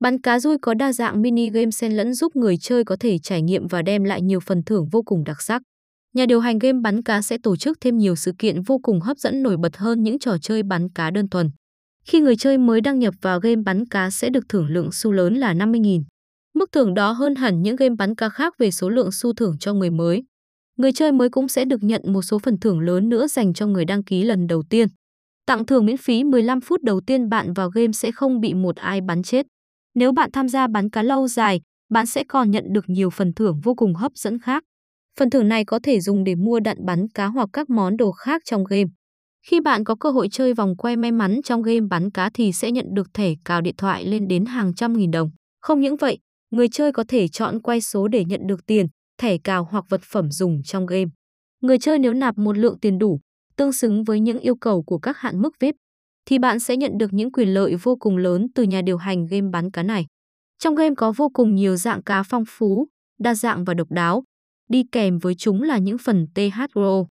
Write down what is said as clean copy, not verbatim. Bắn cá Zui có đa dạng mini game xen lẫn giúp người chơi có thể trải nghiệm và đem lại nhiều phần thưởng vô cùng đặc sắc. Nhà điều hành game bắn cá sẽ tổ chức thêm nhiều sự kiện vô cùng hấp dẫn nổi bật hơn những trò chơi bắn cá đơn thuần. Khi người chơi mới đăng nhập vào game bắn cá sẽ được thưởng lượng xu lớn là 50.000. Mức thưởng đó hơn hẳn những game bắn cá khác về số lượng xu thưởng cho người mới. Người chơi mới cũng sẽ được nhận một số phần thưởng lớn nữa dành cho người đăng ký lần đầu tiên. Tặng thưởng miễn phí 15 phút đầu tiên bạn vào game sẽ không bị một ai bắn chết. Nếu bạn tham gia bắn cá lâu dài, bạn sẽ còn nhận được nhiều phần thưởng vô cùng hấp dẫn khác. Phần thưởng này có thể dùng để mua đạn bắn cá hoặc các món đồ khác trong game. Khi bạn có cơ hội chơi vòng quay may mắn trong game bắn cá thì sẽ nhận được thẻ cào điện thoại lên đến hàng trăm nghìn đồng. Không những vậy, người chơi có thể chọn quay số để nhận được tiền, thẻ cào hoặc vật phẩm dùng trong game. Người chơi nếu nạp một lượng tiền đủ, tương xứng với những yêu cầu của các hạn mức VIP, thì bạn sẽ nhận được những quyền lợi vô cùng lớn từ nhà điều hành game bắn cá này. Trong game có vô cùng nhiều dạng cá phong phú, đa dạng và độc đáo, đi kèm với chúng là những phần THQ.